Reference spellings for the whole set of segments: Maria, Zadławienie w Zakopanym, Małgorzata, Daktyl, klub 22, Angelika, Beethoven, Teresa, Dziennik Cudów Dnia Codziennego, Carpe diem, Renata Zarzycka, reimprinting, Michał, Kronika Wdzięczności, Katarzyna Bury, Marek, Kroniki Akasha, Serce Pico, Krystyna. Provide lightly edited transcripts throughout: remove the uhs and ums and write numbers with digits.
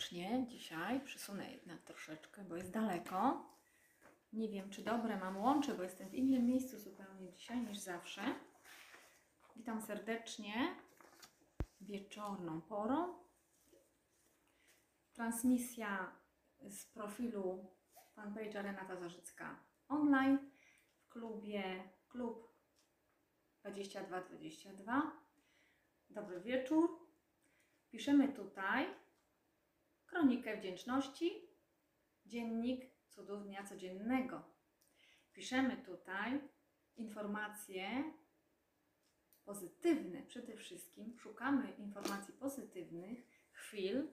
grzecznie dzisiaj. Przesunę jednak troszeczkę, bo jest daleko. Nie wiem, czy dobre mam łącze, bo jestem w innym miejscu zupełnie dzisiaj niż zawsze. Witam serdecznie wieczorną porą. Transmisja z profilu fanpage'a Renata Zarzycka online w klubie klub 22. Dobry wieczór. Piszemy tutaj Kronikę Wdzięczności, Dziennik Cudów Dnia Codziennego. Piszemy tutaj informacje pozytywne. Przede wszystkim szukamy informacji pozytywnych, chwil,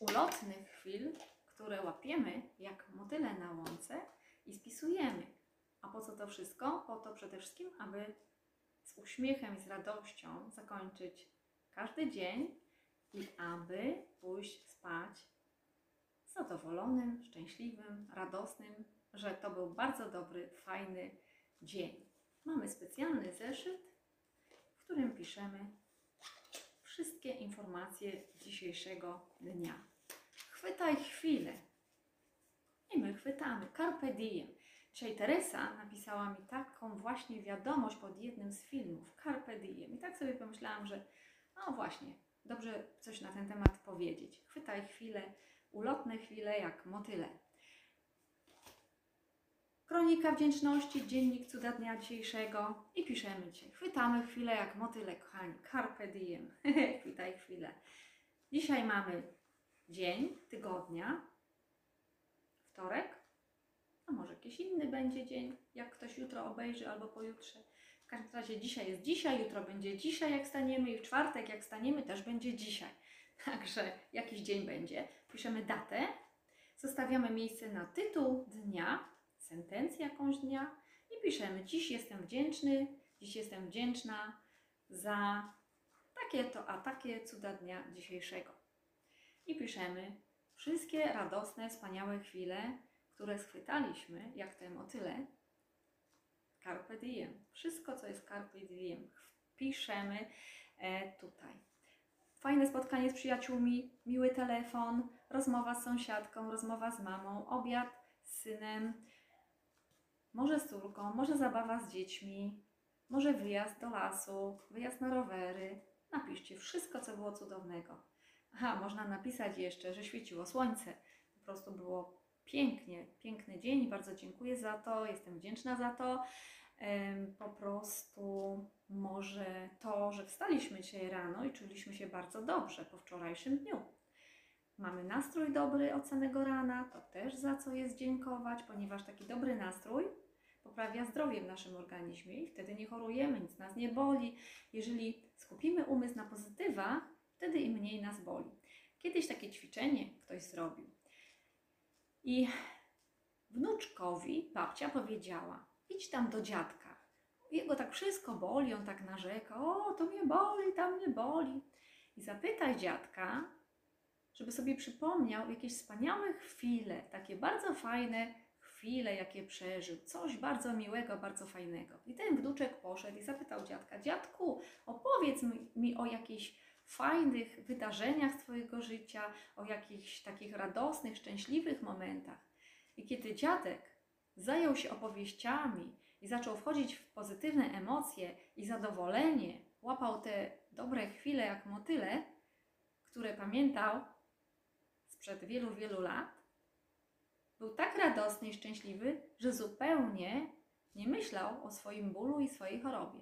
ulotnych chwil, które łapiemy jak motyle na łące i spisujemy. A po co to wszystko? Po to przede wszystkim, aby z uśmiechem i z radością zakończyć każdy dzień i aby pójść spać zadowolonym, szczęśliwym, radosnym, że to był bardzo dobry, fajny dzień. Mamy specjalny zeszyt, w którym piszemy wszystkie informacje dzisiejszego dnia. Chwytaj chwilę. I my chwytamy. Carpe diem. Dzisiaj Teresa napisała mi taką właśnie wiadomość pod jednym z filmów. Carpe diem. I tak sobie pomyślałam, że no właśnie, dobrze coś na ten temat powiedzieć. Chwytaj chwilę, ulotne chwile jak motyle. Kronika Wdzięczności, Dziennik Cuda Dnia Dzisiejszego i piszemy dzisiaj. Chwytamy chwilę jak motyle, kochani. Carpe diem. Chwytaj chwilę. Dzisiaj mamy dzień tygodnia, wtorek, a może jakiś inny będzie dzień, jak ktoś jutro obejrzy albo pojutrze. W każdym razie dzisiaj jest dzisiaj, jutro będzie dzisiaj, jak staniemy i w czwartek, jak staniemy, też będzie dzisiaj. Także jakiś dzień będzie. Piszemy datę, zostawiamy miejsce na tytuł dnia, sentencję jakąś dnia i piszemy dziś jestem wdzięczny, dziś jestem wdzięczna za takie to, a takie cuda dnia dzisiejszego. I piszemy wszystkie radosne, wspaniałe chwile, które schwytaliśmy, jak te motyle, carpe diem. Wszystko, co jest carpe diem, wpiszemy tutaj. Fajne spotkanie z przyjaciółmi, miły telefon, rozmowa z sąsiadką, rozmowa z mamą, obiad z synem, może z córką, może zabawa z dziećmi, może wyjazd do lasu, wyjazd na rowery. Napiszcie wszystko, co było cudownego. Aha, można napisać jeszcze, że świeciło słońce. Po prostu było pięknie, piękny dzień, bardzo dziękuję za to, jestem wdzięczna za to. Po prostu może to, że wstaliśmy dzisiaj rano i czuliśmy się bardzo dobrze po wczorajszym dniu. Mamy nastrój dobry od samego rana, to też za co jest dziękować, ponieważ taki dobry nastrój poprawia zdrowie w naszym organizmie i wtedy nie chorujemy, nic nas nie boli. Jeżeli skupimy umysł na pozytywa, wtedy i mniej nas boli. Kiedyś takie ćwiczenie ktoś zrobił. I wnuczkowi babcia powiedziała, idź tam do dziadka. Jego tak wszystko boli, on tak narzeka, o to mnie boli, tam mnie boli. I zapytaj dziadka, żeby sobie przypomniał jakieś wspaniałe chwile, takie bardzo fajne chwile, jakie przeżył. Coś bardzo miłego, bardzo fajnego. I ten wnuczek poszedł i zapytał dziadka, dziadku, opowiedz mi o jakiejś fajnych wydarzeniach z Twojego życia, o jakichś takich radosnych, szczęśliwych momentach. I kiedy dziadek zajął się opowieściami i zaczął wchodzić w pozytywne emocje i zadowolenie, łapał te dobre chwile jak motyle, które pamiętał sprzed wielu, wielu lat, był tak radosny i szczęśliwy, że zupełnie nie myślał o swoim bólu i swojej chorobie.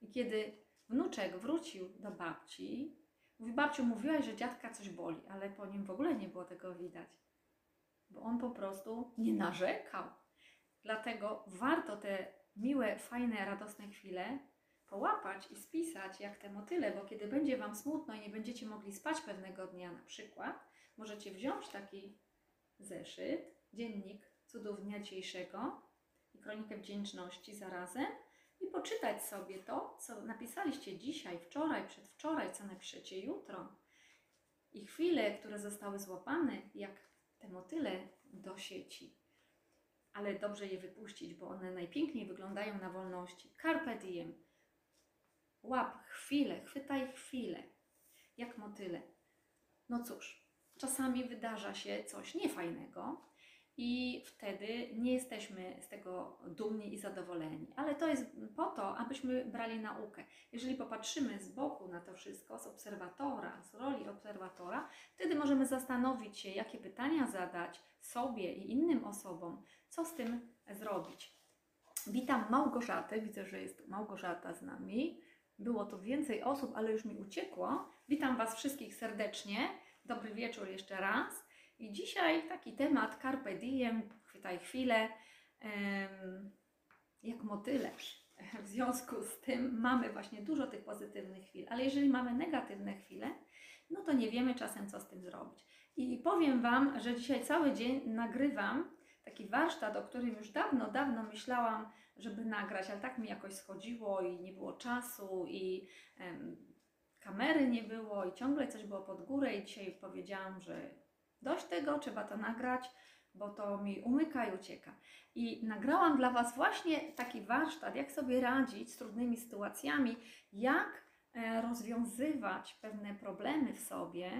I kiedy wnuczek wrócił do babci. Mówi, babciu, mówiłaś, że dziadka coś boli, ale po nim w ogóle nie było tego widać. Bo on po prostu nie narzekał. Dlatego warto te miłe, fajne, radosne chwile połapać i spisać jak te motyle, bo kiedy będzie Wam smutno i nie będziecie mogli spać pewnego dnia na przykład, możecie wziąć taki zeszyt, Dziennik Cudów Dnia Dzisiejszego i Kronikę Wdzięczności zarazem, i poczytać sobie to, co napisaliście dzisiaj, wczoraj, przedwczoraj, co napiszecie jutro. I chwile, które zostały złapane, jak te motyle do sieci. Ale dobrze je wypuścić, bo one najpiękniej wyglądają na wolności. Carpe diem. Łap chwilę, chwytaj chwilę. Jak motyle. no cóż, czasami wydarza się coś niefajnego i wtedy nie jesteśmy z tego dumni i zadowoleni. Ale to jest po to, abyśmy brali naukę. Jeżeli popatrzymy z boku na to wszystko, z obserwatora, z roli obserwatora, wtedy możemy zastanowić się, jakie pytania zadać sobie i innym osobom, co z tym zrobić. Witam Małgorzatę, widzę, że jest Małgorzata z nami. Było to więcej osób, ale już mi uciekło. Witam Was wszystkich serdecznie. Dobry wieczór jeszcze raz. I dzisiaj taki temat Carpe diem, chwytaj chwilę, jak motylarz. W związku z tym mamy właśnie dużo tych pozytywnych chwil, ale jeżeli mamy negatywne chwile, no to nie wiemy czasem, co z tym zrobić. I powiem Wam, że dzisiaj cały dzień nagrywam taki warsztat, o którym już dawno, dawno myślałam, żeby nagrać, ale tak mi jakoś schodziło i nie było czasu i kamery nie było i ciągle coś było pod górę i dzisiaj powiedziałam, że dość tego, trzeba to nagrać, bo to mi umyka i ucieka. I nagrałam dla Was właśnie taki warsztat, jak sobie radzić z trudnymi sytuacjami, jak rozwiązywać pewne problemy w sobie,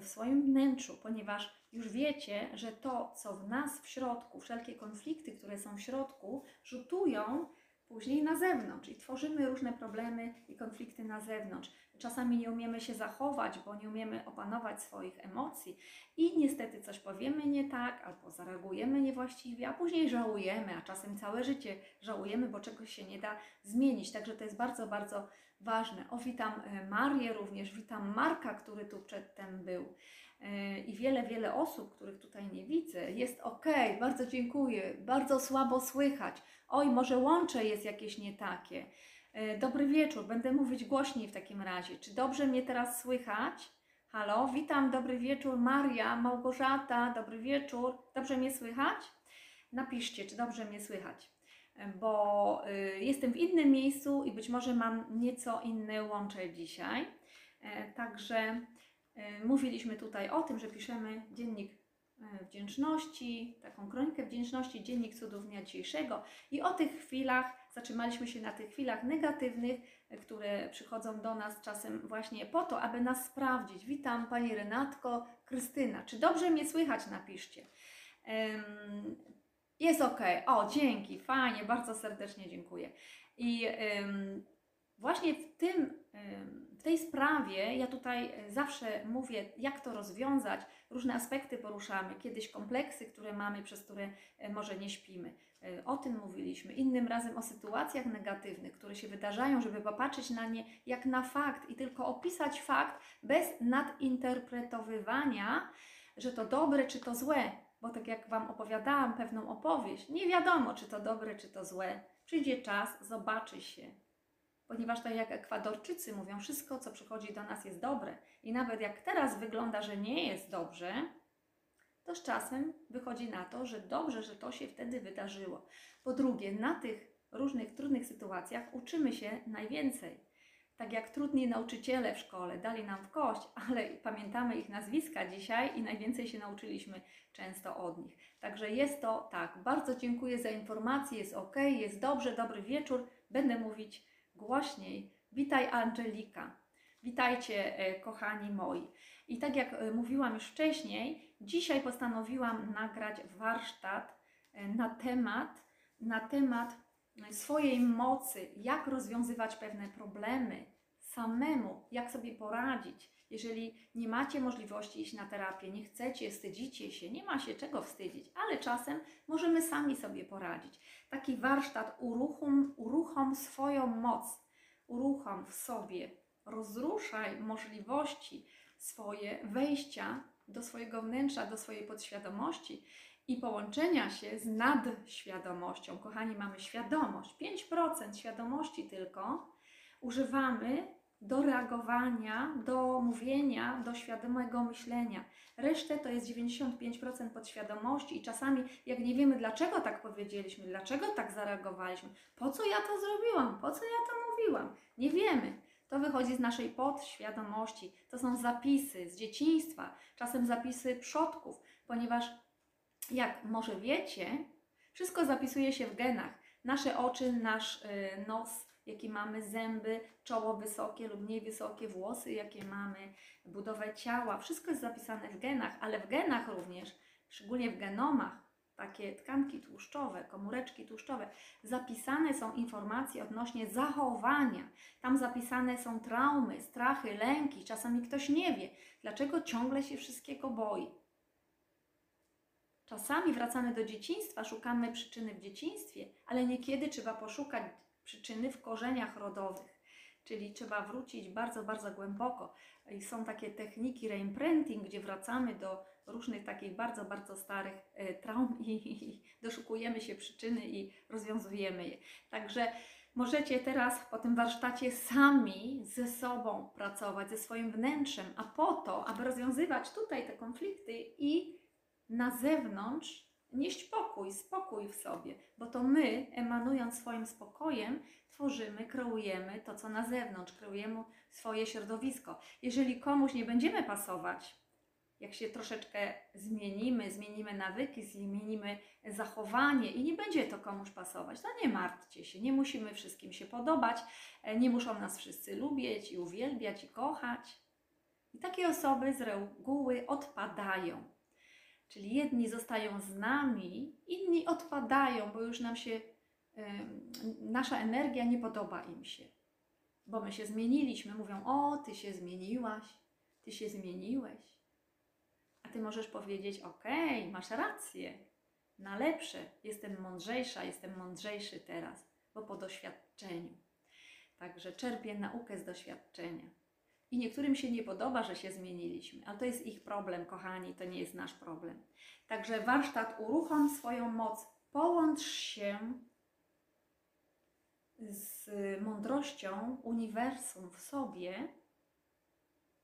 w swoim wnętrzu, ponieważ już wiecie, że to, co w nas w środku, wszelkie konflikty, które są w środku, rzutują później na zewnątrz i tworzymy różne problemy i konflikty na zewnątrz. Czasami nie umiemy się zachować, bo nie umiemy opanować swoich emocji i niestety coś powiemy nie tak, albo zareagujemy niewłaściwie, a później żałujemy, a czasem całe życie żałujemy, bo czegoś się nie da zmienić. Także to jest bardzo, bardzo ważne. O, witam Marię również, witam Marka, który tu przedtem był i wiele, wiele osób, których tutaj nie widzę. Jest ok, bardzo dziękuję, bardzo słabo słychać. Oj, może łącze jest jakieś nie takie. Dobry wieczór, będę mówić głośniej w takim razie. Czy dobrze mnie teraz słychać? Halo, witam, dobry wieczór, Maria, Małgorzata, dobry wieczór. Dobrze mnie słychać? Napiszcie, czy dobrze mnie słychać, bo jestem w innym miejscu i być może mam nieco inne łącze dzisiaj. Także mówiliśmy tutaj o tym, że piszemy Dziennik Wdzięczności, taką kronikę wdzięczności, Dziennik Cudów Dnia Dzisiejszego i o tych chwilach, zatrzymaliśmy się na tych chwilach negatywnych, które przychodzą do nas czasem właśnie po to, aby nas sprawdzić. Witam Pani Renatko, Krystyna. Czy dobrze mnie słychać? Napiszcie. Jest ok. O, dzięki, fajnie, bardzo serdecznie dziękuję. I właśnie w tej sprawie ja tutaj zawsze mówię, jak to rozwiązać. Różne aspekty poruszamy, kiedyś kompleksy, które mamy, przez które może nie śpimy. O tym mówiliśmy. Innym razem o sytuacjach negatywnych, które się wydarzają, żeby popatrzeć na nie jak na fakt i tylko opisać fakt bez nadinterpretowywania, że to dobre czy to złe. Bo tak jak Wam opowiadałam pewną opowieść, nie wiadomo, czy to dobre, czy to złe. Przyjdzie czas, zobaczy się. Ponieważ tak jak Ekwadorczycy mówią, wszystko, co przychodzi do nas, jest dobre. I nawet jak teraz wygląda, że nie jest dobrze, to z czasem wychodzi na to, że dobrze, że to się wtedy wydarzyło. Po drugie, na tych różnych trudnych sytuacjach uczymy się najwięcej. Tak jak trudni nauczyciele w szkole dali nam w kość, ale pamiętamy ich nazwiska dzisiaj i najwięcej się nauczyliśmy często od nich. Także jest to tak. Bardzo dziękuję za informację. Jest ok, jest dobrze, dobry wieczór. Będę mówić głośniej. Witaj Angelika. Witajcie kochani moi. I tak jak mówiłam już wcześniej, dzisiaj postanowiłam nagrać warsztat na temat swojej mocy, jak rozwiązywać pewne problemy samemu, jak sobie poradzić. Jeżeli nie macie możliwości iść na terapię, nie chcecie, wstydzicie się, nie ma się czego wstydzić, ale czasem możemy sami sobie poradzić. Taki warsztat uruchom swoją moc, uruchom w sobie, rozruszaj możliwości swoje wejścia do swojego wnętrza, do swojej podświadomości i połączenia się z nadświadomością. Kochani, mamy świadomość. 5% świadomości tylko używamy do reagowania, do mówienia, do świadomego myślenia. Resztę to jest 95% podświadomości i czasami jak nie wiemy, dlaczego tak powiedzieliśmy, dlaczego tak zareagowaliśmy, po co ja to zrobiłam, po co ja to mówiłam, nie wiemy. To wychodzi z naszej podświadomości. To są zapisy z dzieciństwa, czasem zapisy przodków, ponieważ jak może wiecie, wszystko zapisuje się w genach. Nasze oczy, nasz nos jakie mamy zęby, czoło wysokie lub mniej wysokie, włosy, jakie mamy, budowę ciała. Wszystko jest zapisane w genach, ale w genach również, szczególnie w genomach, takie tkanki tłuszczowe, komóreczki tłuszczowe, zapisane są informacje odnośnie zachowania. Tam zapisane są traumy, strachy, lęki. Czasami ktoś nie wie, dlaczego ciągle się wszystkiego boi. Czasami wracamy do dzieciństwa, szukamy przyczyny w dzieciństwie, ale niekiedy trzeba poszukać przyczyny w korzeniach rodowych. Czyli trzeba wrócić bardzo, bardzo głęboko. I są takie techniki reimprinting, gdzie wracamy do różnych takich bardzo, bardzo starych traum i doszukujemy się przyczyny i rozwiązujemy je. Także możecie teraz po tym warsztacie sami ze sobą pracować, ze swoim wnętrzem, a po to, aby rozwiązywać tutaj te konflikty i na zewnątrz nieść pokój, spokój w sobie, bo to my, emanując swoim spokojem, tworzymy, kreujemy to, co na zewnątrz, kreujemy swoje środowisko. Jeżeli komuś nie będziemy pasować, jak się troszeczkę zmienimy, zmienimy nawyki, zmienimy zachowanie i nie będzie to komuś pasować, to nie martwcie się, nie musimy wszystkim się podobać, nie muszą nas wszyscy lubić i uwielbiać i kochać. I takie osoby z reguły odpadają. Czyli jedni zostają z nami, inni odpadają, bo już nam się, nasza energia nie podoba im się. Bo my się zmieniliśmy, mówią, o, ty się zmieniłaś, ty się zmieniłeś. A ty możesz powiedzieć, okej, masz rację, na lepsze, jestem mądrzejsza, jestem mądrzejszy teraz, bo po doświadczeniu. Także czerpię naukę z doświadczenia. I niektórym się nie podoba, że się zmieniliśmy, ale to jest ich problem, kochani, to nie jest nasz problem. Także warsztat uruchom swoją moc, połącz się z mądrością uniwersum w sobie,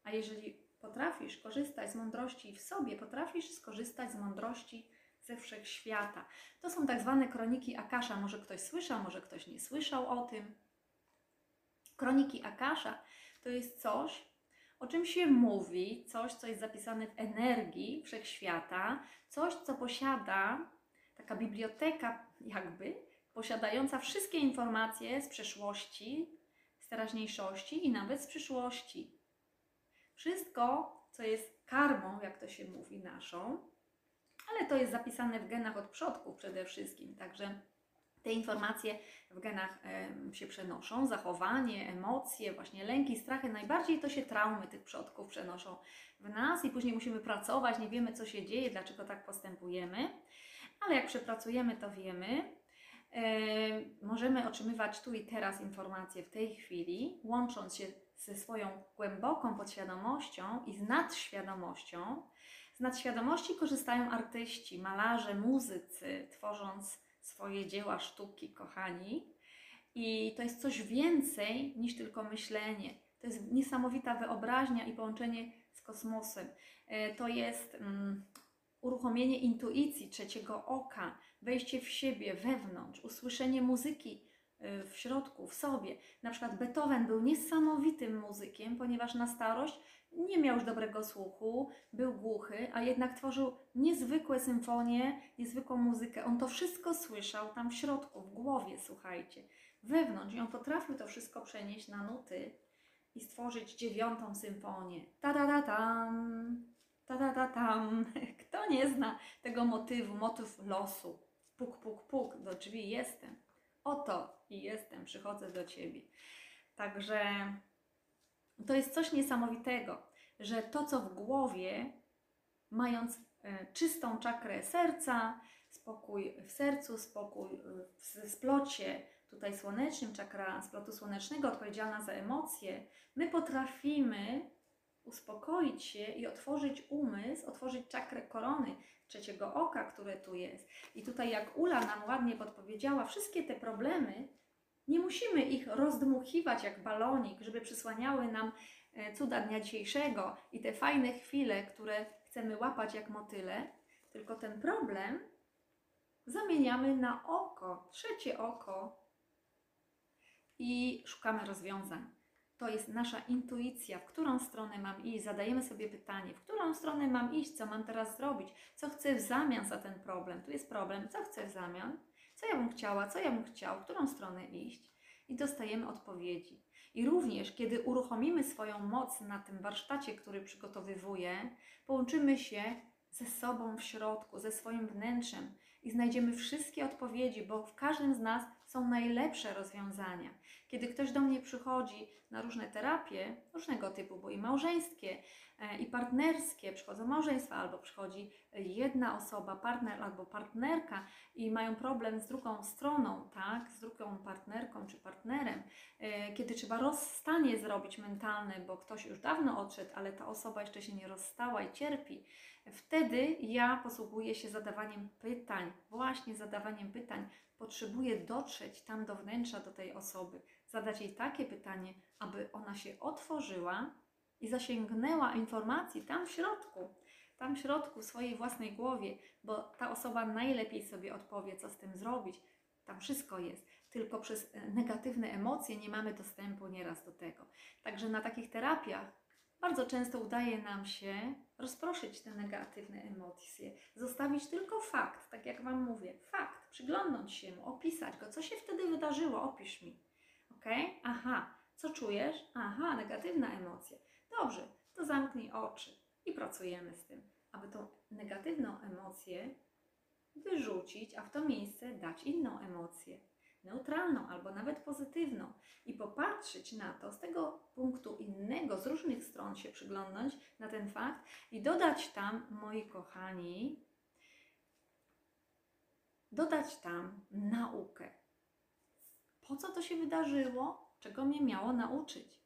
a jeżeli potrafisz korzystać z mądrości w sobie, potrafisz skorzystać z mądrości ze wszechświata. To są tak zwane kroniki Akasha, może ktoś słyszał, może ktoś nie słyszał o tym. Kroniki Akasha to jest coś, o czym się mówi, coś, co jest zapisane w energii wszechświata, coś, co posiada taka biblioteka jakby, posiadająca wszystkie informacje z przeszłości, z teraźniejszości i nawet z przyszłości. Wszystko, co jest karmą, jak to się mówi, naszą, ale to jest zapisane w genach od przodków przede wszystkim, także te informacje w genach się przenoszą, zachowanie, emocje, właśnie lęki, strachy, najbardziej to się traumy tych przodków przenoszą w nas i później musimy pracować, nie wiemy co się dzieje, dlaczego tak postępujemy, ale jak przepracujemy to wiemy, możemy otrzymywać tu i teraz informacje w tej chwili, łącząc się ze swoją głęboką podświadomością i z nadświadomością. Z nadświadomości korzystają artyści, malarze, muzycy, tworząc swoje dzieła sztuki, kochani. I to jest coś więcej niż tylko myślenie. To jest niesamowita wyobraźnia i połączenie z kosmosem. To jest uruchomienie intuicji, trzeciego oka, wejście w siebie, wewnątrz, usłyszenie muzyki w środku, w sobie. Na przykład Beethoven był niesamowitym muzykiem, ponieważ na starość nie miał już dobrego słuchu, był głuchy, a jednak tworzył niezwykłe symfonie, niezwykłą muzykę. On to wszystko słyszał tam w środku, w głowie, słuchajcie, wewnątrz. I on potrafił to wszystko przenieść na nuty i stworzyć 9. symfonię. Ta-da-da-tam, ta-da-da-tam. Kto nie zna tego motywu, motyw losu? Puk, puk, puk, do drzwi jestem. Oto i jestem, przychodzę do Ciebie. Także to jest coś niesamowitego, że to, co w głowie, mając czystą czakrę serca, spokój w sercu, spokój w splocie, tutaj słonecznym, czakra splotu słonecznego, odpowiedzialna za emocje, my potrafimy uspokoić się i otworzyć umysł, otworzyć czakrę korony, trzeciego oka, które tu jest. I tutaj jak Ula nam ładnie podpowiedziała, wszystkie te problemy, nie musimy ich rozdmuchiwać jak balonik, żeby przysłaniały nam cuda dnia dzisiejszego i te fajne chwile, które chcemy łapać jak motyle, tylko ten problem zamieniamy na oko, trzecie oko i szukamy rozwiązań. To jest nasza intuicja, w którą stronę mam iść, zadajemy sobie pytanie, w którą stronę mam iść, co mam teraz zrobić, co chcę w zamian za ten problem, tu jest problem, co chcę w zamian, co ja bym chciał, w którą stronę iść i dostajemy odpowiedzi. I również, kiedy uruchomimy swoją moc na tym warsztacie, który przygotowywuję, połączymy się ze sobą w środku, ze swoim wnętrzem i znajdziemy wszystkie odpowiedzi, bo w każdym z nas są najlepsze rozwiązania. Kiedy ktoś do mnie przychodzi na różne terapie, różnego typu, bo i małżeńskie, i partnerskie, przychodzą małżeństwa, albo przychodzi jedna osoba, partner albo partnerka i mają problem z drugą stroną, tak, z drugą partnerką czy partnerem, kiedy trzeba rozstanie zrobić mentalne, bo ktoś już dawno odszedł, ale ta osoba jeszcze się nie rozstała i cierpi, wtedy ja posługuję się zadawaniem pytań, właśnie zadawaniem pytań. Potrzebuję dotrzeć tam do wnętrza, do tej osoby, zadać jej takie pytanie, aby ona się otworzyła i zasięgnęła informacji tam w środku w swojej własnej głowie, bo ta osoba najlepiej sobie odpowie, co z tym zrobić. Tam wszystko jest, tylko przez negatywne emocje nie mamy dostępu nieraz do tego. Także na takich terapiach bardzo często udaje nam się rozproszyć te negatywne emocje, zostawić tylko fakt, tak jak Wam mówię, fakt, przyglądnąć się mu, opisać go, co się wtedy wydarzyło, opisz mi, ok? Aha, co czujesz? Aha, negatywna emocja. Dobrze, to zamknij oczy i pracujemy z tym, aby tą negatywną emocję wyrzucić, a w to miejsce dać inną emocję, neutralną albo nawet pozytywną i popatrzeć na to z tego punktu innego, z różnych stron się przyglądnąć na ten fakt i dodać tam, moi kochani, dodać tam naukę. Po co to się wydarzyło? Czego mnie miało nauczyć?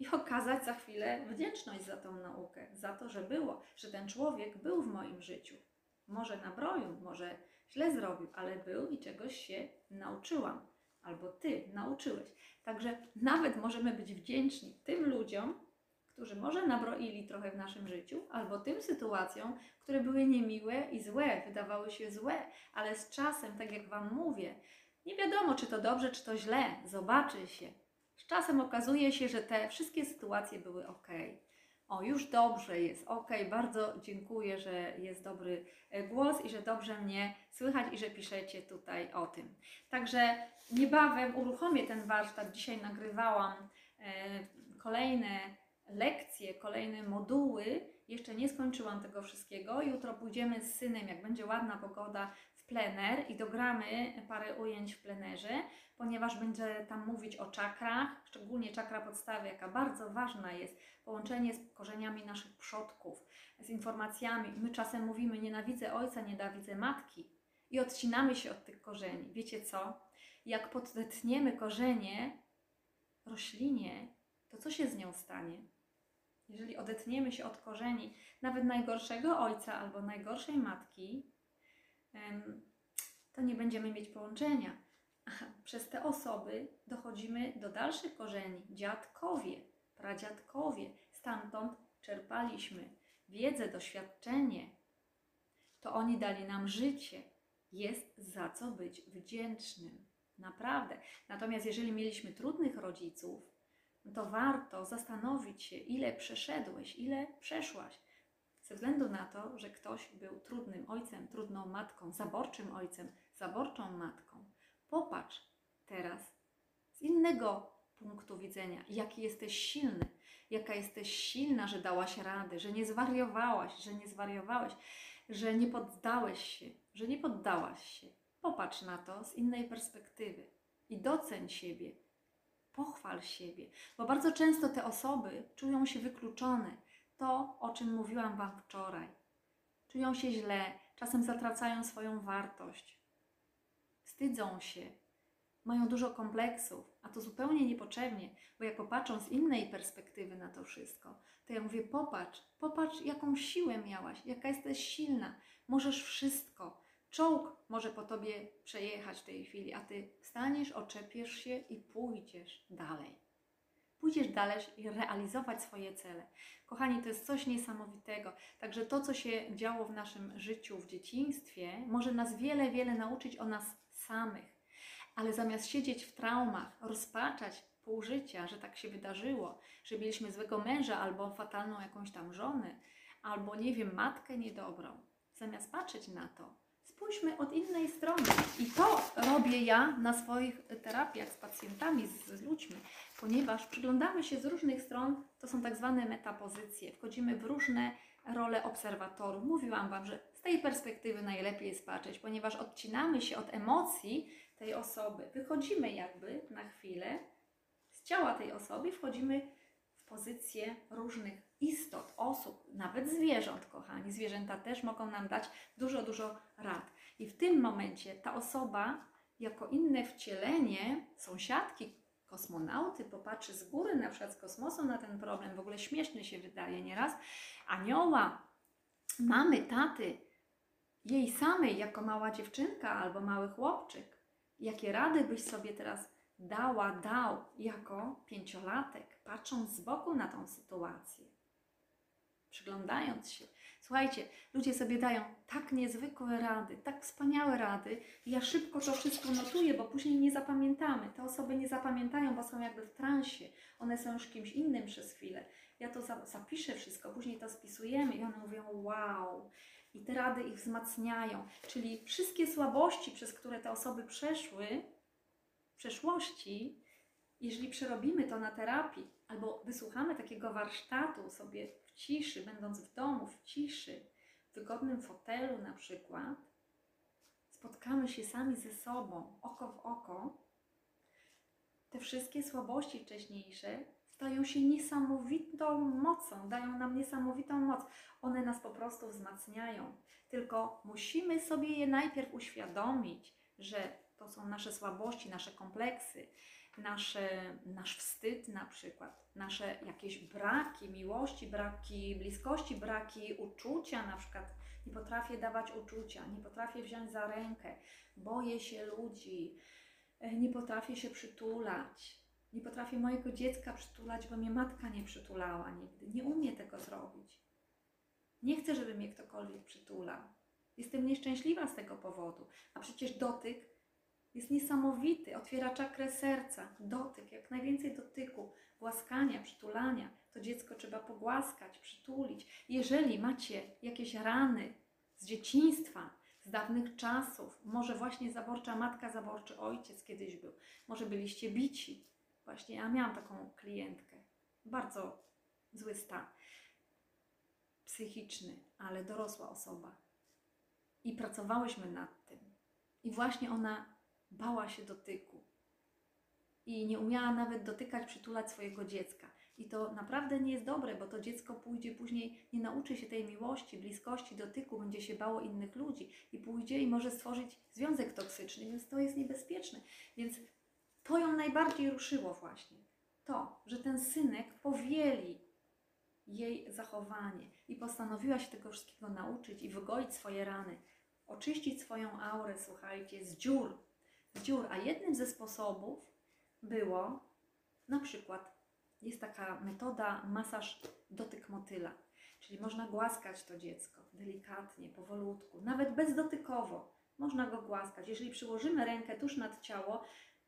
I okazać za chwilę wdzięczność za tą naukę, za to, że było, że ten człowiek był w moim życiu. Może nabroił, może źle zrobił, ale był i czegoś się nauczyłam. Albo Ty nauczyłeś. Także nawet możemy być wdzięczni tym ludziom, którzy może nabroili trochę w naszym życiu, albo tym sytuacjom, które były niemiłe i złe, wydawały się złe, ale z czasem, tak jak Wam mówię, nie wiadomo, czy to dobrze, czy to źle, zobaczy się. Z czasem okazuje się, że te wszystkie sytuacje były ok. O, już dobrze jest, ok, bardzo dziękuję, że jest dobry głos i że dobrze mnie słychać i że piszecie tutaj o tym. Także niebawem uruchomię ten warsztat, dzisiaj nagrywałam kolejne lekcje, kolejne moduły, jeszcze nie skończyłam tego wszystkiego, jutro pójdziemy z synem, jak będzie ładna pogoda, plener i dogramy parę ujęć w plenerze, ponieważ będę tam mówić o czakrach, szczególnie czakra podstawy, jaka bardzo ważna jest, połączenie z korzeniami naszych przodków, z informacjami. My czasem mówimy, nienawidzę ojca, nienawidzę matki i odcinamy się od tych korzeni. Wiecie co? Jak podetniemy korzenie roślinie, to co się z nią stanie? Jeżeli odetniemy się od korzeni nawet najgorszego ojca albo najgorszej matki, to nie będziemy mieć połączenia. Przez te osoby dochodzimy do dalszych korzeni. Dziadkowie, pradziadkowie, stamtąd czerpaliśmy wiedzę, doświadczenie. To oni dali nam życie. Jest za co być wdzięcznym. Naprawdę. Natomiast jeżeli mieliśmy trudnych rodziców, to warto zastanowić się, ile przeszedłeś, ile przeszłaś. Ze względu na to, że ktoś był trudnym ojcem, trudną matką, zaborczym ojcem, zaborczą matką. Popatrz teraz z innego punktu widzenia, jaki jesteś silny, jaka jesteś silna, że dałaś radę, że nie zwariowałaś, że nie zwariowałeś, że nie poddałeś się, że nie poddałaś się. Popatrz na to z innej perspektywy i doceń siebie, pochwal siebie, bo bardzo często te osoby czują się wykluczone. To, o czym mówiłam Wam wczoraj. Czują się źle, czasem zatracają swoją wartość. Wstydzą się, mają dużo kompleksów, a to zupełnie niepotrzebnie, bo jak popatrzą z innej perspektywy na to wszystko, to ja mówię, popatrz, popatrz jaką siłę miałaś, jaka jesteś silna, możesz wszystko. Czołg może po Tobie przejechać w tej chwili, a Ty wstaniesz, oczepiesz się i pójdziesz dalej. Pójdziesz dalej i realizować swoje cele. Kochani, to jest coś niesamowitego. Także to, co się działo w naszym życiu w dzieciństwie, może nas wiele, wiele nauczyć o nas samych. Ale zamiast siedzieć w traumach, rozpaczać pół życia, że tak się wydarzyło, że mieliśmy złego męża albo fatalną jakąś tam żonę, albo nie wiem, matkę niedobrą, zamiast patrzeć na to Spójrzmy od innej strony. I to robię ja na swoich terapiach z pacjentami, z ludźmi, ponieważ przyglądamy się z różnych stron, to są tak zwane metapozycje. Wchodzimy w różne rolę obserwatorów. Mówiłam Wam, że z tej perspektywy najlepiej jest patrzeć, ponieważ odcinamy się od emocji tej osoby. Wychodzimy jakby na chwilę z ciała tej osoby i wchodzimy w pozycję różnych istot, osób, nawet zwierząt, kochani. Zwierzęta też mogą nam dać dużo, dużo rad. I w tym momencie ta osoba, jako inne wcielenie, sąsiadki, kosmonauty, popatrzy z góry, na przykład z kosmosu, na ten problem, w ogóle śmieszny się wydaje nieraz, anioła, mamy, taty, jej samej jako mała dziewczynka albo mały chłopczyk, jakie rady byś sobie teraz dał jako pięciolatek, patrząc z boku na tą sytuację, przyglądając się. Słuchajcie, ludzie sobie dają tak niezwykłe rady, tak wspaniałe rady. Ja szybko to wszystko notuję, bo później nie zapamiętamy. Te osoby nie zapamiętają, bo są jakby w transie. One są już kimś innym przez chwilę. Ja to zapiszę wszystko, później to spisujemy i one mówią wow. I te rady ich wzmacniają. Czyli wszystkie słabości, przez które te osoby przeszły w przeszłości, jeżeli przerobimy to na terapii albo wysłuchamy takiego warsztatu sobie w ciszy, będąc w domu, w ciszy, w wygodnym fotelu na przykład, spotkamy się sami ze sobą, oko w oko, te wszystkie słabości wcześniejsze stają się niesamowitą mocą, dają nam niesamowitą moc. One nas po prostu wzmacniają. Tylko musimy sobie je najpierw uświadomić, że to są nasze słabości, nasze kompleksy, nasz wstyd na przykład, nasze jakieś braki miłości, braki bliskości, braki uczucia na przykład. Nie potrafię dawać uczucia, nie potrafię wziąć za rękę, boję się ludzi, nie potrafię się przytulać, nie potrafię mojego dziecka przytulać, bo mnie matka nie przytulała nigdy, nie umie tego zrobić. Nie chcę, żeby mnie ktokolwiek przytulał. Jestem nieszczęśliwa z tego powodu, a przecież dotyk jest niesamowity, otwiera czakrę serca, dotyk, jak najwięcej dotyku, głaskania, przytulania. To dziecko trzeba pogłaskać, przytulić. Jeżeli macie jakieś rany z dzieciństwa, z dawnych czasów, może właśnie zaborcza matka, zaborczy ojciec kiedyś był, może byliście bici. Właśnie ja miałam taką klientkę, bardzo zły stan psychiczny, ale dorosła osoba. I pracowałyśmy nad tym. I właśnie ona bała się dotyku i nie umiała nawet dotykać, przytulać swojego dziecka. I to naprawdę nie jest dobre, bo to dziecko pójdzie później, nie nauczy się tej miłości, bliskości, dotyku, będzie się bało innych ludzi i pójdzie i może stworzyć związek toksyczny, więc to jest niebezpieczne. Więc to ją najbardziej ruszyło właśnie. To, że ten synek powieli jej zachowanie i postanowiła się tego wszystkiego nauczyć i wygoić swoje rany, oczyścić swoją aurę, słuchajcie, z dziur, a jednym ze sposobów było, na przykład jest taka metoda masaż dotyk motyla, czyli można głaskać to dziecko delikatnie, powolutku, nawet bezdotykowo można go głaskać. Jeżeli przyłożymy rękę tuż nad ciało,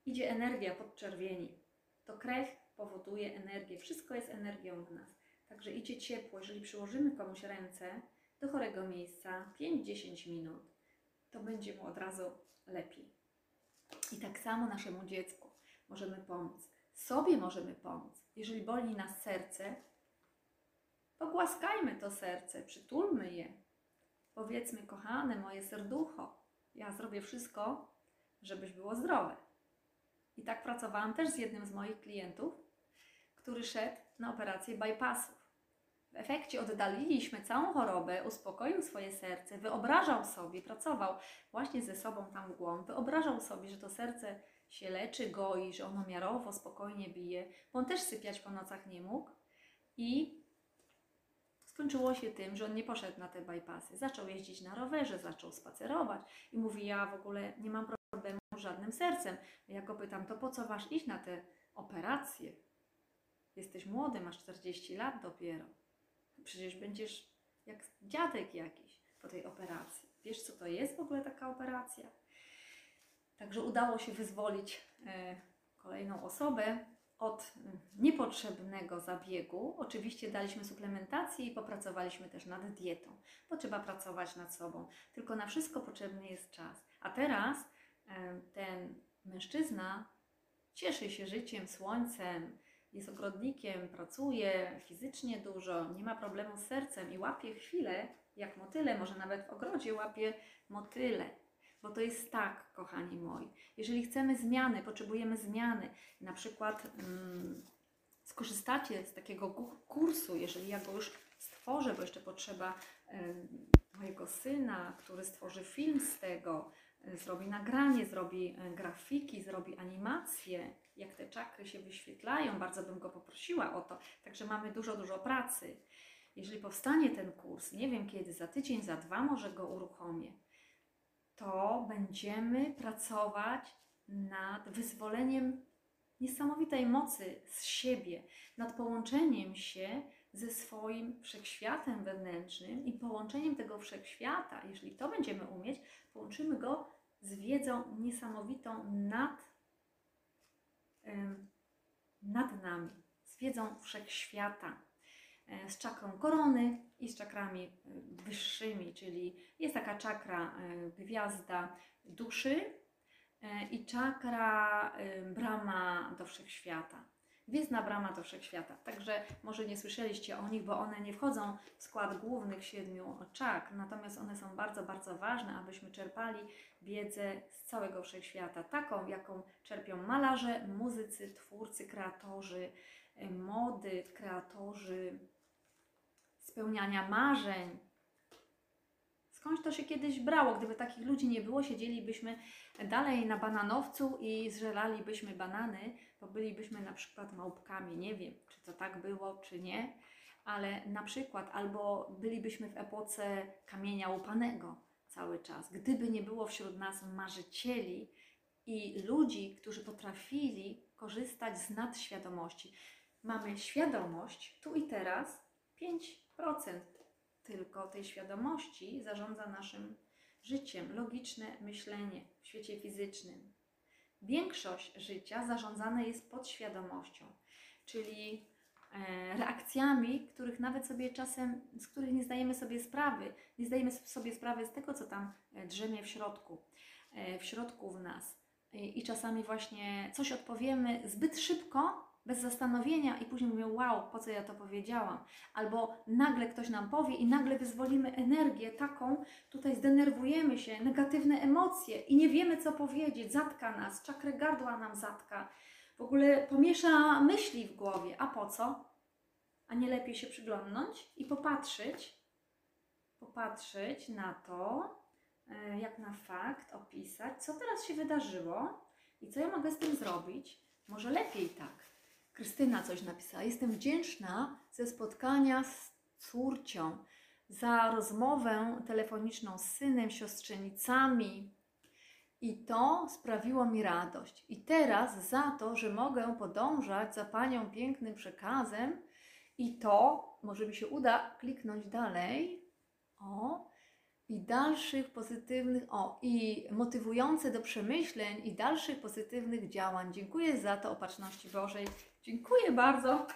idzie energia podczerwieni, to krew powoduje energię, wszystko jest energią w nas, także idzie ciepło. Jeżeli przyłożymy komuś ręce do chorego miejsca 5-10 minut, to będzie mu od razu lepiej. I tak samo naszemu dziecku możemy pomóc. Sobie możemy pomóc. Jeżeli boli nas serce, pogłaskajmy to serce, przytulmy je. Powiedzmy, kochane moje serducho, ja zrobię wszystko, żebyś było zdrowe. I tak pracowałam też z jednym z moich klientów, który szedł na operację bypassów. W efekcie oddaliliśmy całą chorobę, uspokoił swoje serce, wyobrażał sobie, pracował właśnie ze sobą tam w głąb, wyobrażał sobie, że to serce się leczy, goi, że ono miarowo, spokojnie bije, bo on też sypiać po nocach nie mógł i skończyło się tym, że on nie poszedł na te bypassy. Zaczął jeździć na rowerze, zaczął spacerować i mówi, ja w ogóle nie mam problemu z żadnym sercem. Ja go pytam, to po co masz iść na te operacje? Jesteś młody, masz 40 lat dopiero. Przecież będziesz jak dziadek jakiś po tej operacji. Wiesz, co to jest w ogóle taka operacja? Także udało się wyzwolić kolejną osobę od niepotrzebnego zabiegu. Oczywiście daliśmy suplementację i popracowaliśmy też nad dietą, bo trzeba pracować nad sobą. Tylko na wszystko potrzebny jest czas. A teraz ten mężczyzna cieszy się życiem, słońcem, jest ogrodnikiem, pracuje fizycznie dużo, nie ma problemu z sercem i łapie chwilę, jak motyle, może nawet w ogrodzie łapie motyle. Bo to jest tak, kochani moi. Jeżeli chcemy zmiany, potrzebujemy zmiany, na przykład skorzystacie z takiego kursu, jeżeli ja go już stworzę, bo jeszcze potrzeba mojego syna, który stworzy film z tego, zrobi nagranie, zrobi grafiki, zrobi animacje, jak te czakry się wyświetlają, bardzo bym go poprosiła o to. Także mamy dużo, dużo pracy. Jeżeli powstanie ten kurs, nie wiem kiedy, za tydzień, za dwa może go uruchomię, to będziemy pracować nad wyzwoleniem niesamowitej mocy z siebie, nad połączeniem się ze swoim wszechświatem wewnętrznym i połączeniem tego wszechświata. Jeżeli to będziemy umieć, połączymy go z wiedzą niesamowitą nad nami, z wiedzą wszechświata, z czakrą korony i z czakrami wyższymi, czyli jest taka czakra gwiazda duszy i czakra brama do wszechświata. Gwiezdna brama do wszechświata. Także może nie słyszeliście o nich, bo one nie wchodzą w skład głównych 7 czakr, natomiast one są bardzo, bardzo ważne, abyśmy czerpali wiedzę z całego wszechświata, taką jaką czerpią malarze, muzycy, twórcy, kreatorzy mody, kreatorzy spełniania marzeń. Skądś to się kiedyś brało. Gdyby takich ludzi nie było, siedzielibyśmy dalej na bananowcu i zżelalibyśmy banany, bo bylibyśmy na przykład małpkami. Nie wiem, czy to tak było, czy nie, ale na przykład albo bylibyśmy w epoce kamienia łupanego cały czas. Gdyby nie było wśród nas marzycieli i ludzi, którzy potrafili korzystać z nadświadomości. Mamy świadomość tu i teraz, 5% tylko tej świadomości zarządza naszym życiem. Logiczne myślenie w świecie fizycznym. Większość życia zarządzane jest podświadomością, czyli reakcjami, których nawet sobie czasem, z których nie zdajemy sobie sprawy. Nie zdajemy sobie sprawy z tego, co tam drzemie w środku w nas. I czasami właśnie coś odpowiemy zbyt szybko, bez zastanowienia i później mówię, wow, po co ja to powiedziałam? Albo nagle ktoś nam powie i nagle wyzwolimy energię taką, tutaj zdenerwujemy się, negatywne emocje i nie wiemy, co powiedzieć, zatka nas, czakrę gardła nam zatka, w ogóle pomiesza myśli w głowie. A po co? A nie lepiej się przyglądnąć i popatrzeć na to, jak na fakt, opisać, co teraz się wydarzyło i co ja mogę z tym zrobić. Może lepiej tak. Krystyna coś napisała. Jestem wdzięczna ze spotkania z córcią, za rozmowę telefoniczną z synem, siostrzenicami i to sprawiło mi radość. I teraz za to, że mogę podążać za Panią pięknym przekazem i to, może mi się uda kliknąć dalej, o, i dalszych pozytywnych, i motywujące do przemyśleń i dalszych pozytywnych działań. Dziękuję za to, opatrzności Bożej. Dziękuję bardzo.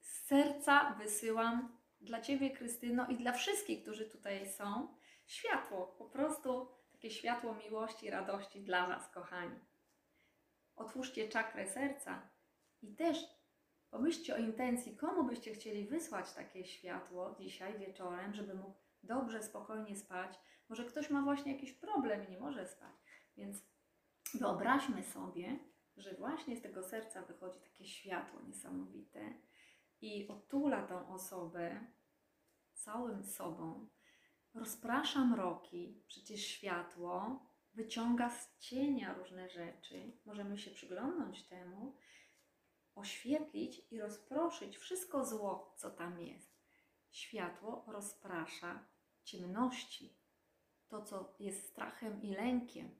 Z serca wysyłam dla Ciebie, Krystyno, i dla wszystkich, którzy tutaj są, światło, po prostu takie światło miłości, radości dla Was, kochani. Otwórzcie czakrę serca i też pomyślcie o intencji, komu byście chcieli wysłać takie światło dzisiaj wieczorem, żeby mógł dobrze, spokojnie spać. Może ktoś ma właśnie jakiś problem i nie może spać. Więc wyobraźmy sobie, że właśnie z tego serca wychodzi takie światło niesamowite i otula tą osobę całym sobą, rozprasza mroki. Przecież światło wyciąga z cienia różne rzeczy. Możemy się przyglądnąć temu, oświetlić i rozproszyć wszystko zło, co tam jest. Światło rozprasza ciemności, to co jest strachem i lękiem.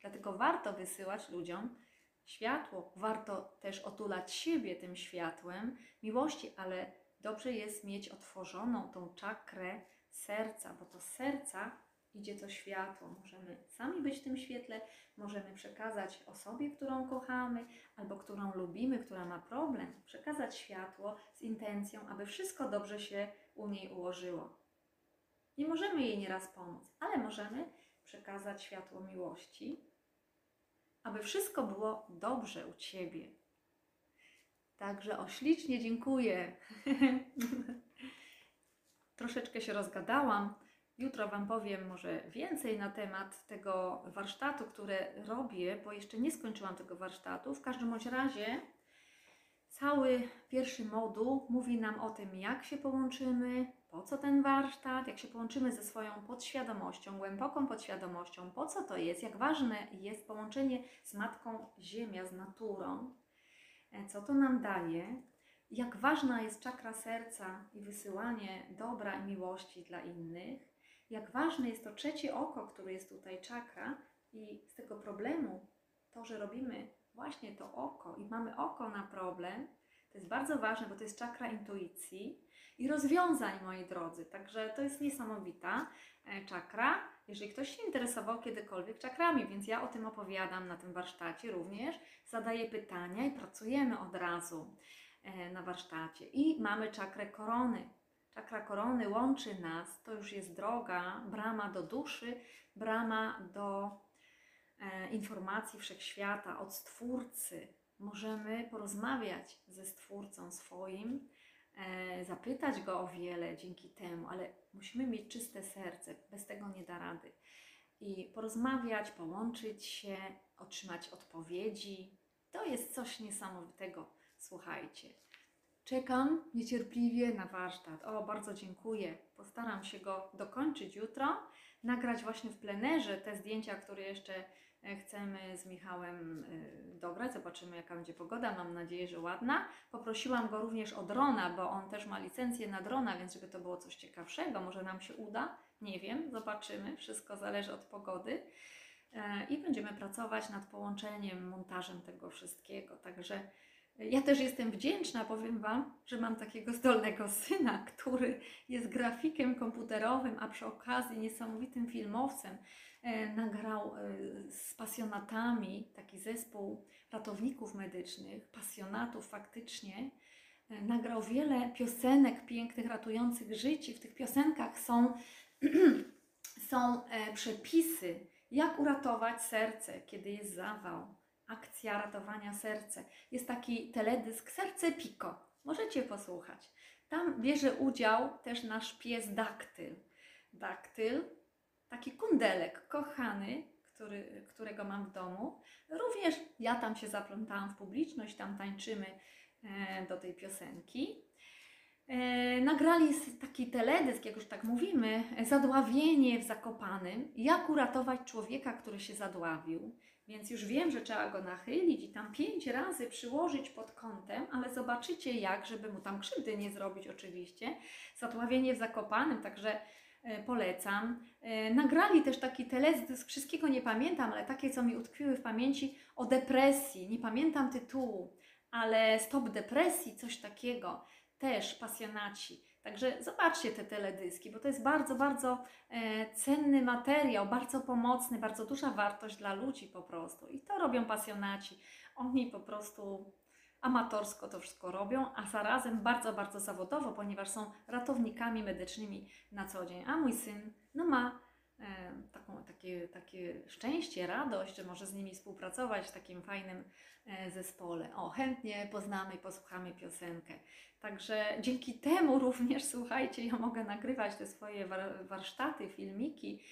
Dlatego warto wysyłać ludziom światło, warto też otulać siebie tym światłem miłości, ale dobrze jest mieć otworzoną tą czakrę serca, bo to serca idzie to światło. Możemy sami być w tym świetle, możemy przekazać osobie, którą kochamy albo którą lubimy, która ma problem, przekazać światło z intencją, aby wszystko dobrze się u niej ułożyło. Nie możemy jej nieraz pomóc, ale możemy przekazać światło miłości, aby wszystko było dobrze u Ciebie. Także ślicznie dziękuję. Troszeczkę się rozgadałam. Jutro Wam powiem może więcej na temat tego warsztatu, które robię, bo jeszcze nie skończyłam tego warsztatu. W każdym bądź razie cały pierwszy moduł mówi nam o tym, jak się połączymy, po co ten warsztat, jak się połączymy ze swoją podświadomością, głęboką podświadomością, po co to jest, jak ważne jest połączenie z Matką Ziemia, z naturą, co to nam daje, jak ważna jest czakra serca i wysyłanie dobra i miłości dla innych, jak ważne jest to trzecie oko, które jest tutaj czakra i z tego problemu to, że robimy właśnie to oko i mamy oko na problem, to jest bardzo ważne, bo to jest czakra intuicji i rozwiązań, moi drodzy. Także to jest niesamowita czakra, jeżeli ktoś się interesował kiedykolwiek czakrami, więc ja o tym opowiadam na tym warsztacie również, zadaję pytania i pracujemy od razu na warsztacie. I mamy czakrę korony. Czakra korony łączy nas, to już jest droga, brama do duszy, brama do informacji wszechświata, od Stwórcy. Możemy porozmawiać ze Stwórcą swoim, zapytać Go o wiele dzięki temu, ale musimy mieć czyste serce, bez tego nie da rady. I porozmawiać, połączyć się, otrzymać odpowiedzi. To jest coś niesamowitego, słuchajcie. Czekam niecierpliwie na warsztat. O, bardzo dziękuję. Postaram się go dokończyć jutro, nagrać właśnie w plenerze te zdjęcia, które jeszcze chcemy z Michałem dograć. Zobaczymy, jaka będzie pogoda. Mam nadzieję, że ładna. Poprosiłam go również o drona, bo on też ma licencję na drona, więc żeby to było coś ciekawszego. Może nam się uda. Nie wiem. Zobaczymy. Wszystko zależy od pogody. I będziemy pracować nad połączeniem, montażem tego wszystkiego. Także ja też jestem wdzięczna, powiem Wam, że mam takiego zdolnego syna, który jest grafikiem komputerowym, a przy okazji niesamowitym filmowcem. Nagrał z pasjonatami taki zespół ratowników medycznych, pasjonatów faktycznie. Nagrał wiele piosenek pięknych, ratujących życie. W tych piosenkach są przepisy, jak uratować serce, kiedy jest zawał. Akcja ratowania serca. Jest taki teledysk Serce Pico. Możecie posłuchać. Tam bierze udział też nasz pies Daktyl. Daktyl, taki kundelek kochany, którego mam w domu. Również ja tam się zaplątałam w publiczność, tam tańczymy do tej piosenki. Nagrali taki teledysk, jak już tak mówimy, Zadławienie w Zakopanym. Jak uratować człowieka, który się zadławił. Więc już wiem, że trzeba go nachylić i tam 5 razy przyłożyć pod kątem, ale zobaczycie jak, żeby mu tam krzywdy nie zrobić oczywiście. Zadławienie w Zakopanym, także polecam. Nagrali też taki teledysk, wszystkiego nie pamiętam, ale takie, co mi utkwiły w pamięci, o depresji. Nie pamiętam tytułu, ale Stop Depresji, coś takiego. Też pasjonaci. Także zobaczcie te teledyski, bo to jest bardzo, bardzo cenny materiał, bardzo pomocny, bardzo duża wartość dla ludzi po prostu. I to robią pasjonaci. Oni po prostu amatorsko to wszystko robią, a zarazem bardzo, bardzo zawodowo, ponieważ są ratownikami medycznymi na co dzień. A mój syn ma takie szczęście, radość, że może z nimi współpracować w takim fajnym zespole. Chętnie poznamy i posłuchamy piosenkę. Także dzięki temu również, słuchajcie, ja mogę nagrywać te swoje warsztaty, filmiki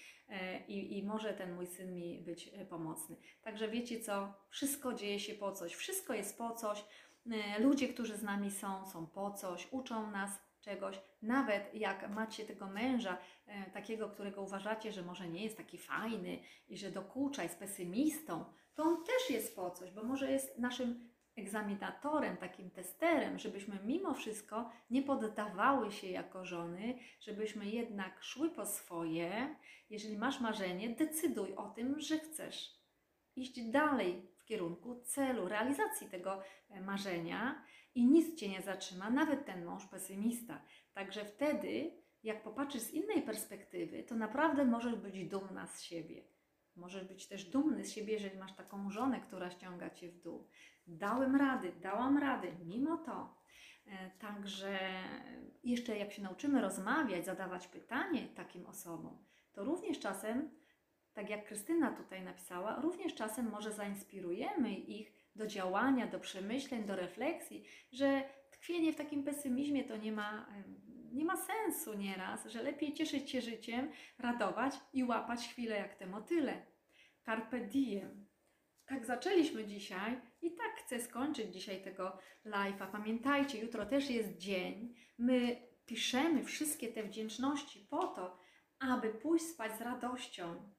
i może ten mój syn mi być pomocny. Także wiecie co? Wszystko dzieje się po coś. Wszystko jest po coś. Ludzie, którzy z nami są po coś, uczą nas czegoś. Nawet jak macie tego męża, takiego, którego uważacie, że może nie jest taki fajny i że dokucza, jest pesymistą, to on też jest po coś, bo może jest naszym egzaminatorem, takim testerem, żebyśmy mimo wszystko nie poddawały się jako żony, żebyśmy jednak szły po swoje. Jeżeli masz marzenie, decyduj o tym, że chcesz iść dalej w kierunku celu, realizacji tego marzenia i nic Cię nie zatrzyma, nawet ten mąż pesymista. Także wtedy jak popatrzysz z innej perspektywy, to naprawdę możesz być dumna z siebie. Możesz być też dumny z siebie, jeżeli masz taką żonę, która ściąga cię w dół. Dałem rady, dałam rady, mimo to. Także jeszcze jak się nauczymy rozmawiać, zadawać pytanie takim osobom, to również czasem, tak jak Krystyna tutaj napisała, również czasem może zainspirujemy ich do działania, do przemyśleń, do refleksji, że tkwienie w takim pesymizmie to nie ma sensu nieraz, że lepiej cieszyć się życiem, radować i łapać chwilę jak te motyle. Carpe diem. Tak zaczęliśmy dzisiaj i tak chcę skończyć dzisiaj tego live'a. Pamiętajcie, jutro też jest dzień. My piszemy wszystkie te wdzięczności po to, aby pójść spać z radością,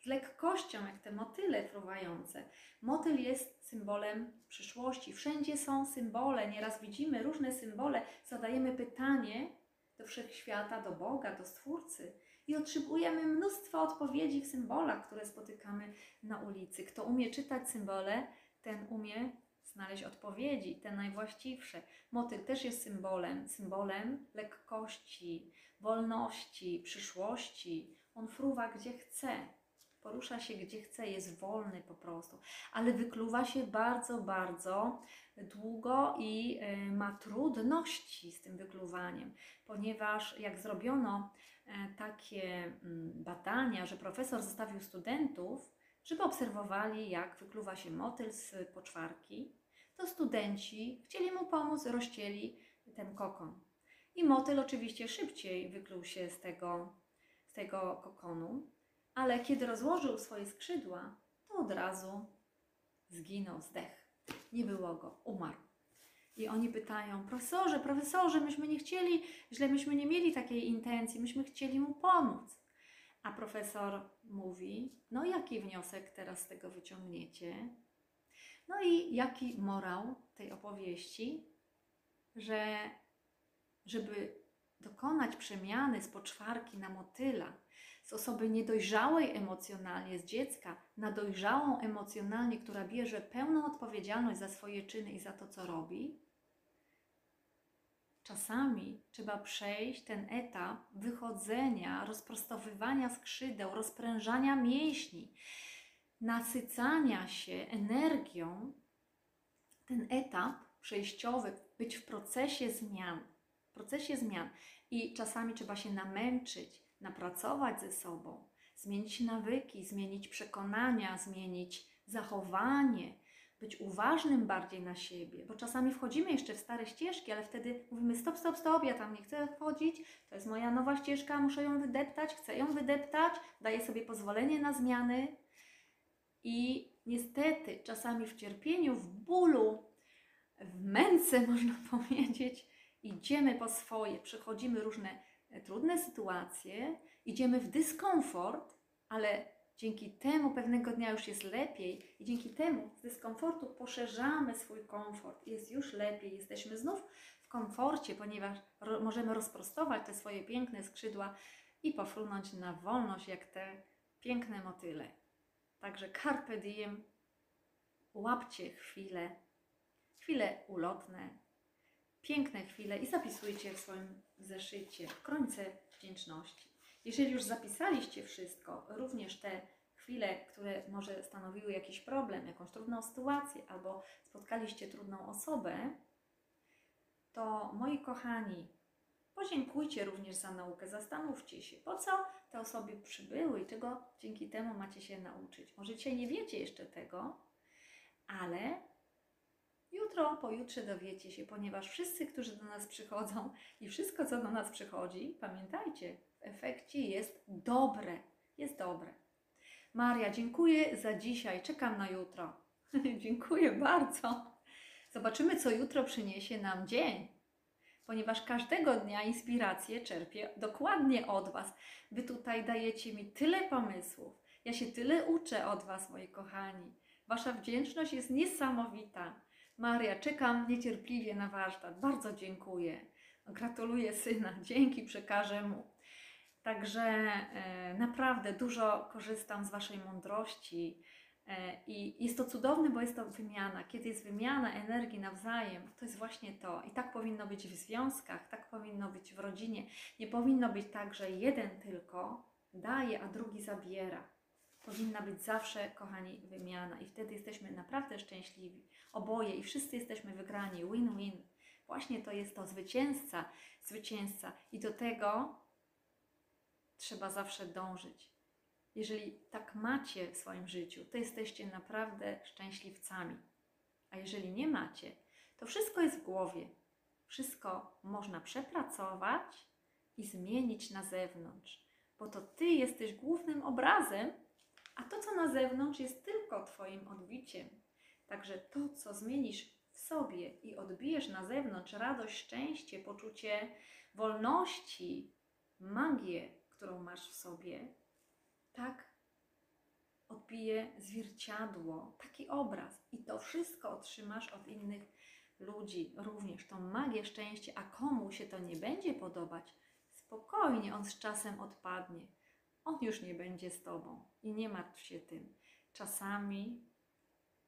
z lekkością, jak te motyle fruwające. Motyl jest symbolem przyszłości. Wszędzie są symbole. Nieraz widzimy różne symbole. Zadajemy pytanie do wszechświata, do Boga, do Stwórcy i otrzymujemy mnóstwo odpowiedzi w symbolach, które spotykamy na ulicy. Kto umie czytać symbole, ten umie znaleźć odpowiedzi, te najwłaściwsze. Motyl też jest symbolem lekkości, wolności, przyszłości. On fruwa gdzie chce. Porusza się gdzie chce, jest wolny po prostu, ale wykluwa się bardzo, bardzo długo i ma trudności z tym wykluwaniem, ponieważ jak zrobiono takie badania, że profesor zostawił studentów, żeby obserwowali, jak wykluwa się motyl z poczwarki, to studenci chcieli mu pomóc, rozcięli ten kokon. I motyl oczywiście szybciej wykluł się z tego kokonu, ale kiedy rozłożył swoje skrzydła, to od razu zginął, zdech. Nie było go, umarł. I oni pytają, profesorze, myśmy nie chcieli, źle, myśmy nie mieli takiej intencji, myśmy chcieli mu pomóc. A profesor mówi, no jaki wniosek teraz z tego wyciągniecie? No i jaki morał tej opowieści, że żeby dokonać przemiany z poczwarki na motyla, z osoby niedojrzałej emocjonalnie, z dziecka, na dojrzałą emocjonalnie, która bierze pełną odpowiedzialność za swoje czyny i za to, co robi, czasami trzeba przejść ten etap wychodzenia, rozprostowywania skrzydeł, rozprężania mięśni, nasycania się energią. Ten etap przejściowy, być w procesie zmian. I czasami trzeba się namęczyć, napracować ze sobą, zmienić nawyki, zmienić przekonania, zmienić zachowanie, być uważnym bardziej na siebie, bo czasami wchodzimy jeszcze w stare ścieżki, ale wtedy mówimy stop, ja tam nie chcę wchodzić, to jest moja nowa ścieżka, muszę ją wydeptać, chcę ją wydeptać, daję sobie pozwolenie na zmiany i niestety czasami w cierpieniu, w bólu, w męce można powiedzieć, idziemy po swoje, przechodzimy różne trudne sytuacje, idziemy w dyskomfort, ale dzięki temu pewnego dnia już jest lepiej i dzięki temu z dyskomfortu poszerzamy swój komfort. Jest już lepiej, jesteśmy znów w komforcie, ponieważ możemy rozprostować te swoje piękne skrzydła i pofrunąć na wolność jak te piękne motyle. Także carpe diem, łapcie chwile ulotne, piękne chwile i zapisujcie w swoim zeszycie, w Kronice Wdzięczności. Jeżeli już zapisaliście wszystko, również te chwile, które może stanowiły jakiś problem, jakąś trudną sytuację albo spotkaliście trudną osobę, to moi kochani, podziękujcie również za naukę, zastanówcie się, po co te osoby przybyły i czego dzięki temu macie się nauczyć. Może dzisiaj nie wiecie jeszcze tego, ale jutro, pojutrze dowiecie się, ponieważ wszyscy, którzy do nas przychodzą i wszystko, co do nas przychodzi, pamiętajcie, w efekcie jest dobre. Jest dobre. Maria, dziękuję za dzisiaj. Czekam na jutro. Dziękuję bardzo. Zobaczymy, co jutro przyniesie nam dzień, ponieważ każdego dnia inspirację czerpię dokładnie od Was. Wy tutaj dajecie mi tyle pomysłów. Ja się tyle uczę od Was, moi kochani. Wasza wdzięczność jest niesamowita. Maria, czekam niecierpliwie na warsztat. Bardzo dziękuję. Gratuluję syna. Dzięki przekażę mu. Także naprawdę dużo korzystam z Waszej mądrości. I jest to cudowne, bo jest to wymiana. Kiedy jest wymiana energii nawzajem, to jest właśnie to. I tak powinno być w związkach, tak powinno być w rodzinie. Nie powinno być tak, że jeden tylko daje, a drugi zabiera. Powinna być zawsze, kochani, wymiana. I wtedy jesteśmy naprawdę szczęśliwi. Oboje i wszyscy jesteśmy wygrani. Win-win. Właśnie to jest to. Zwycięzca. Zwycięzca. I do tego trzeba zawsze dążyć. Jeżeli tak macie w swoim życiu, to jesteście naprawdę szczęśliwcami. A jeżeli nie macie, to wszystko jest w głowie. Wszystko można przepracować i zmienić na zewnątrz. Bo to Ty jesteś głównym obrazem, a to, co na zewnątrz, jest tylko Twoim odbiciem. Także to, co zmienisz w sobie i odbijesz na zewnątrz, radość, szczęście, poczucie wolności, magię, którą masz w sobie, tak odbije zwierciadło, taki obraz. I to wszystko otrzymasz od innych ludzi również, tą magię, szczęście. A komu się to nie będzie podobać, spokojnie, on z czasem odpadnie. On już nie będzie z Tobą i nie martw się tym. Czasami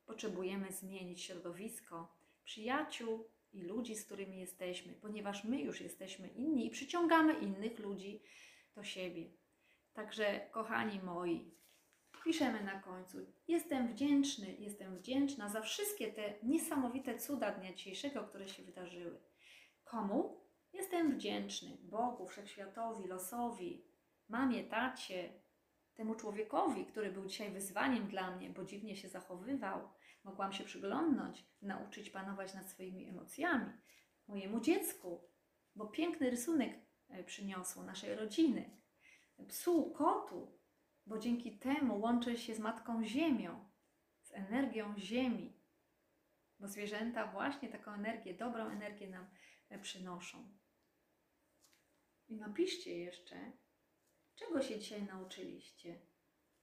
potrzebujemy zmienić środowisko, przyjaciół i ludzi, z którymi jesteśmy, ponieważ my już jesteśmy inni i przyciągamy innych ludzi do siebie. Także, kochani moi, piszemy na końcu. Jestem wdzięczny, jestem wdzięczna za wszystkie te niesamowite cuda dnia dzisiejszego, które się wydarzyły. Komu? Jestem wdzięczny Bogu, Wszechświatowi, losowi, mamie, tacie, temu człowiekowi, który był dzisiaj wyzwaniem dla mnie, bo dziwnie się zachowywał. Mogłam się przyglądnąć, nauczyć panować nad swoimi emocjami. Mojemu dziecku, bo piękny rysunek przyniosło naszej rodziny. Psu, kotu, bo dzięki temu łączę się z Matką Ziemią, z energią Ziemi, bo zwierzęta właśnie taką energię, dobrą energię nam przynoszą. I napiszcie jeszcze, czego się dzisiaj nauczyliście.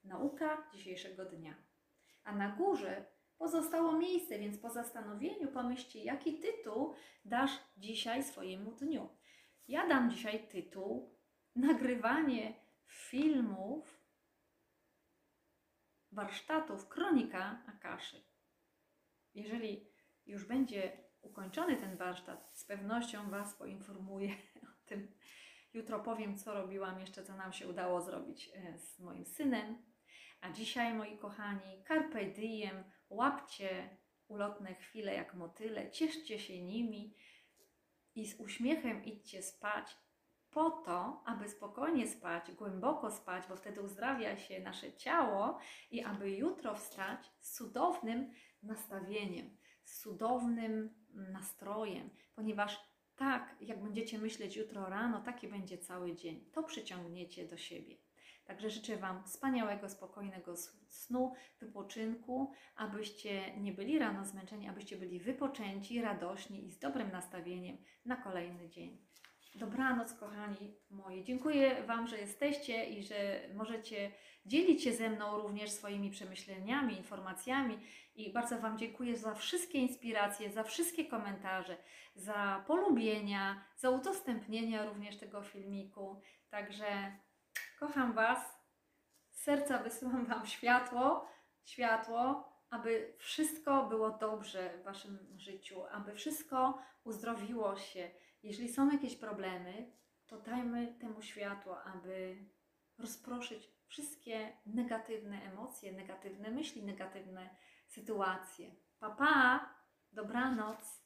Nauka dzisiejszego dnia. A na górze pozostało miejsce, więc po zastanowieniu pomyślcie, jaki tytuł dasz dzisiaj swojemu dniu. Ja dam dzisiaj tytuł nagrywanie filmów, warsztatów, Kronika Akaszy. Jeżeli już będzie ukończony ten warsztat, z pewnością Was poinformuję o tym. Jutro powiem, co robiłam jeszcze, co nam się udało zrobić z moim synem. A dzisiaj, moi kochani, carpe diem, łapcie ulotne chwile jak motyle, cieszcie się nimi i z uśmiechem idźcie spać, po to, aby spokojnie spać, głęboko spać, bo wtedy uzdrawia się nasze ciało i aby jutro wstać z cudownym nastawieniem, z cudownym nastrojem, ponieważ tak, jak będziecie myśleć jutro rano, taki będzie cały dzień. To przyciągniecie do siebie. Także życzę Wam wspaniałego, spokojnego snu, wypoczynku, abyście nie byli rano zmęczeni, abyście byli wypoczęci, radośni i z dobrym nastawieniem na kolejny dzień. Dobranoc, kochani moi. Dziękuję Wam, że jesteście i że możecie dzielić się ze mną również swoimi przemyśleniami, informacjami. I bardzo Wam dziękuję za wszystkie inspiracje, za wszystkie komentarze, za polubienia, za udostępnienia również tego filmiku. Także kocham Was. Z serca wysyłam Wam światło, aby wszystko było dobrze w Waszym życiu, aby wszystko uzdrowiło się. Jeżeli są jakieś problemy, to dajmy temu światło, aby rozproszyć wszystkie negatywne emocje, negatywne myśli, negatywne sytuacje. Pa, pa! Dobranoc!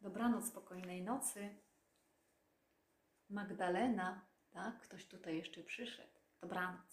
Dobranoc, spokojnej nocy. Magdalena, tak? Ktoś tutaj jeszcze przyszedł. Dobranoc.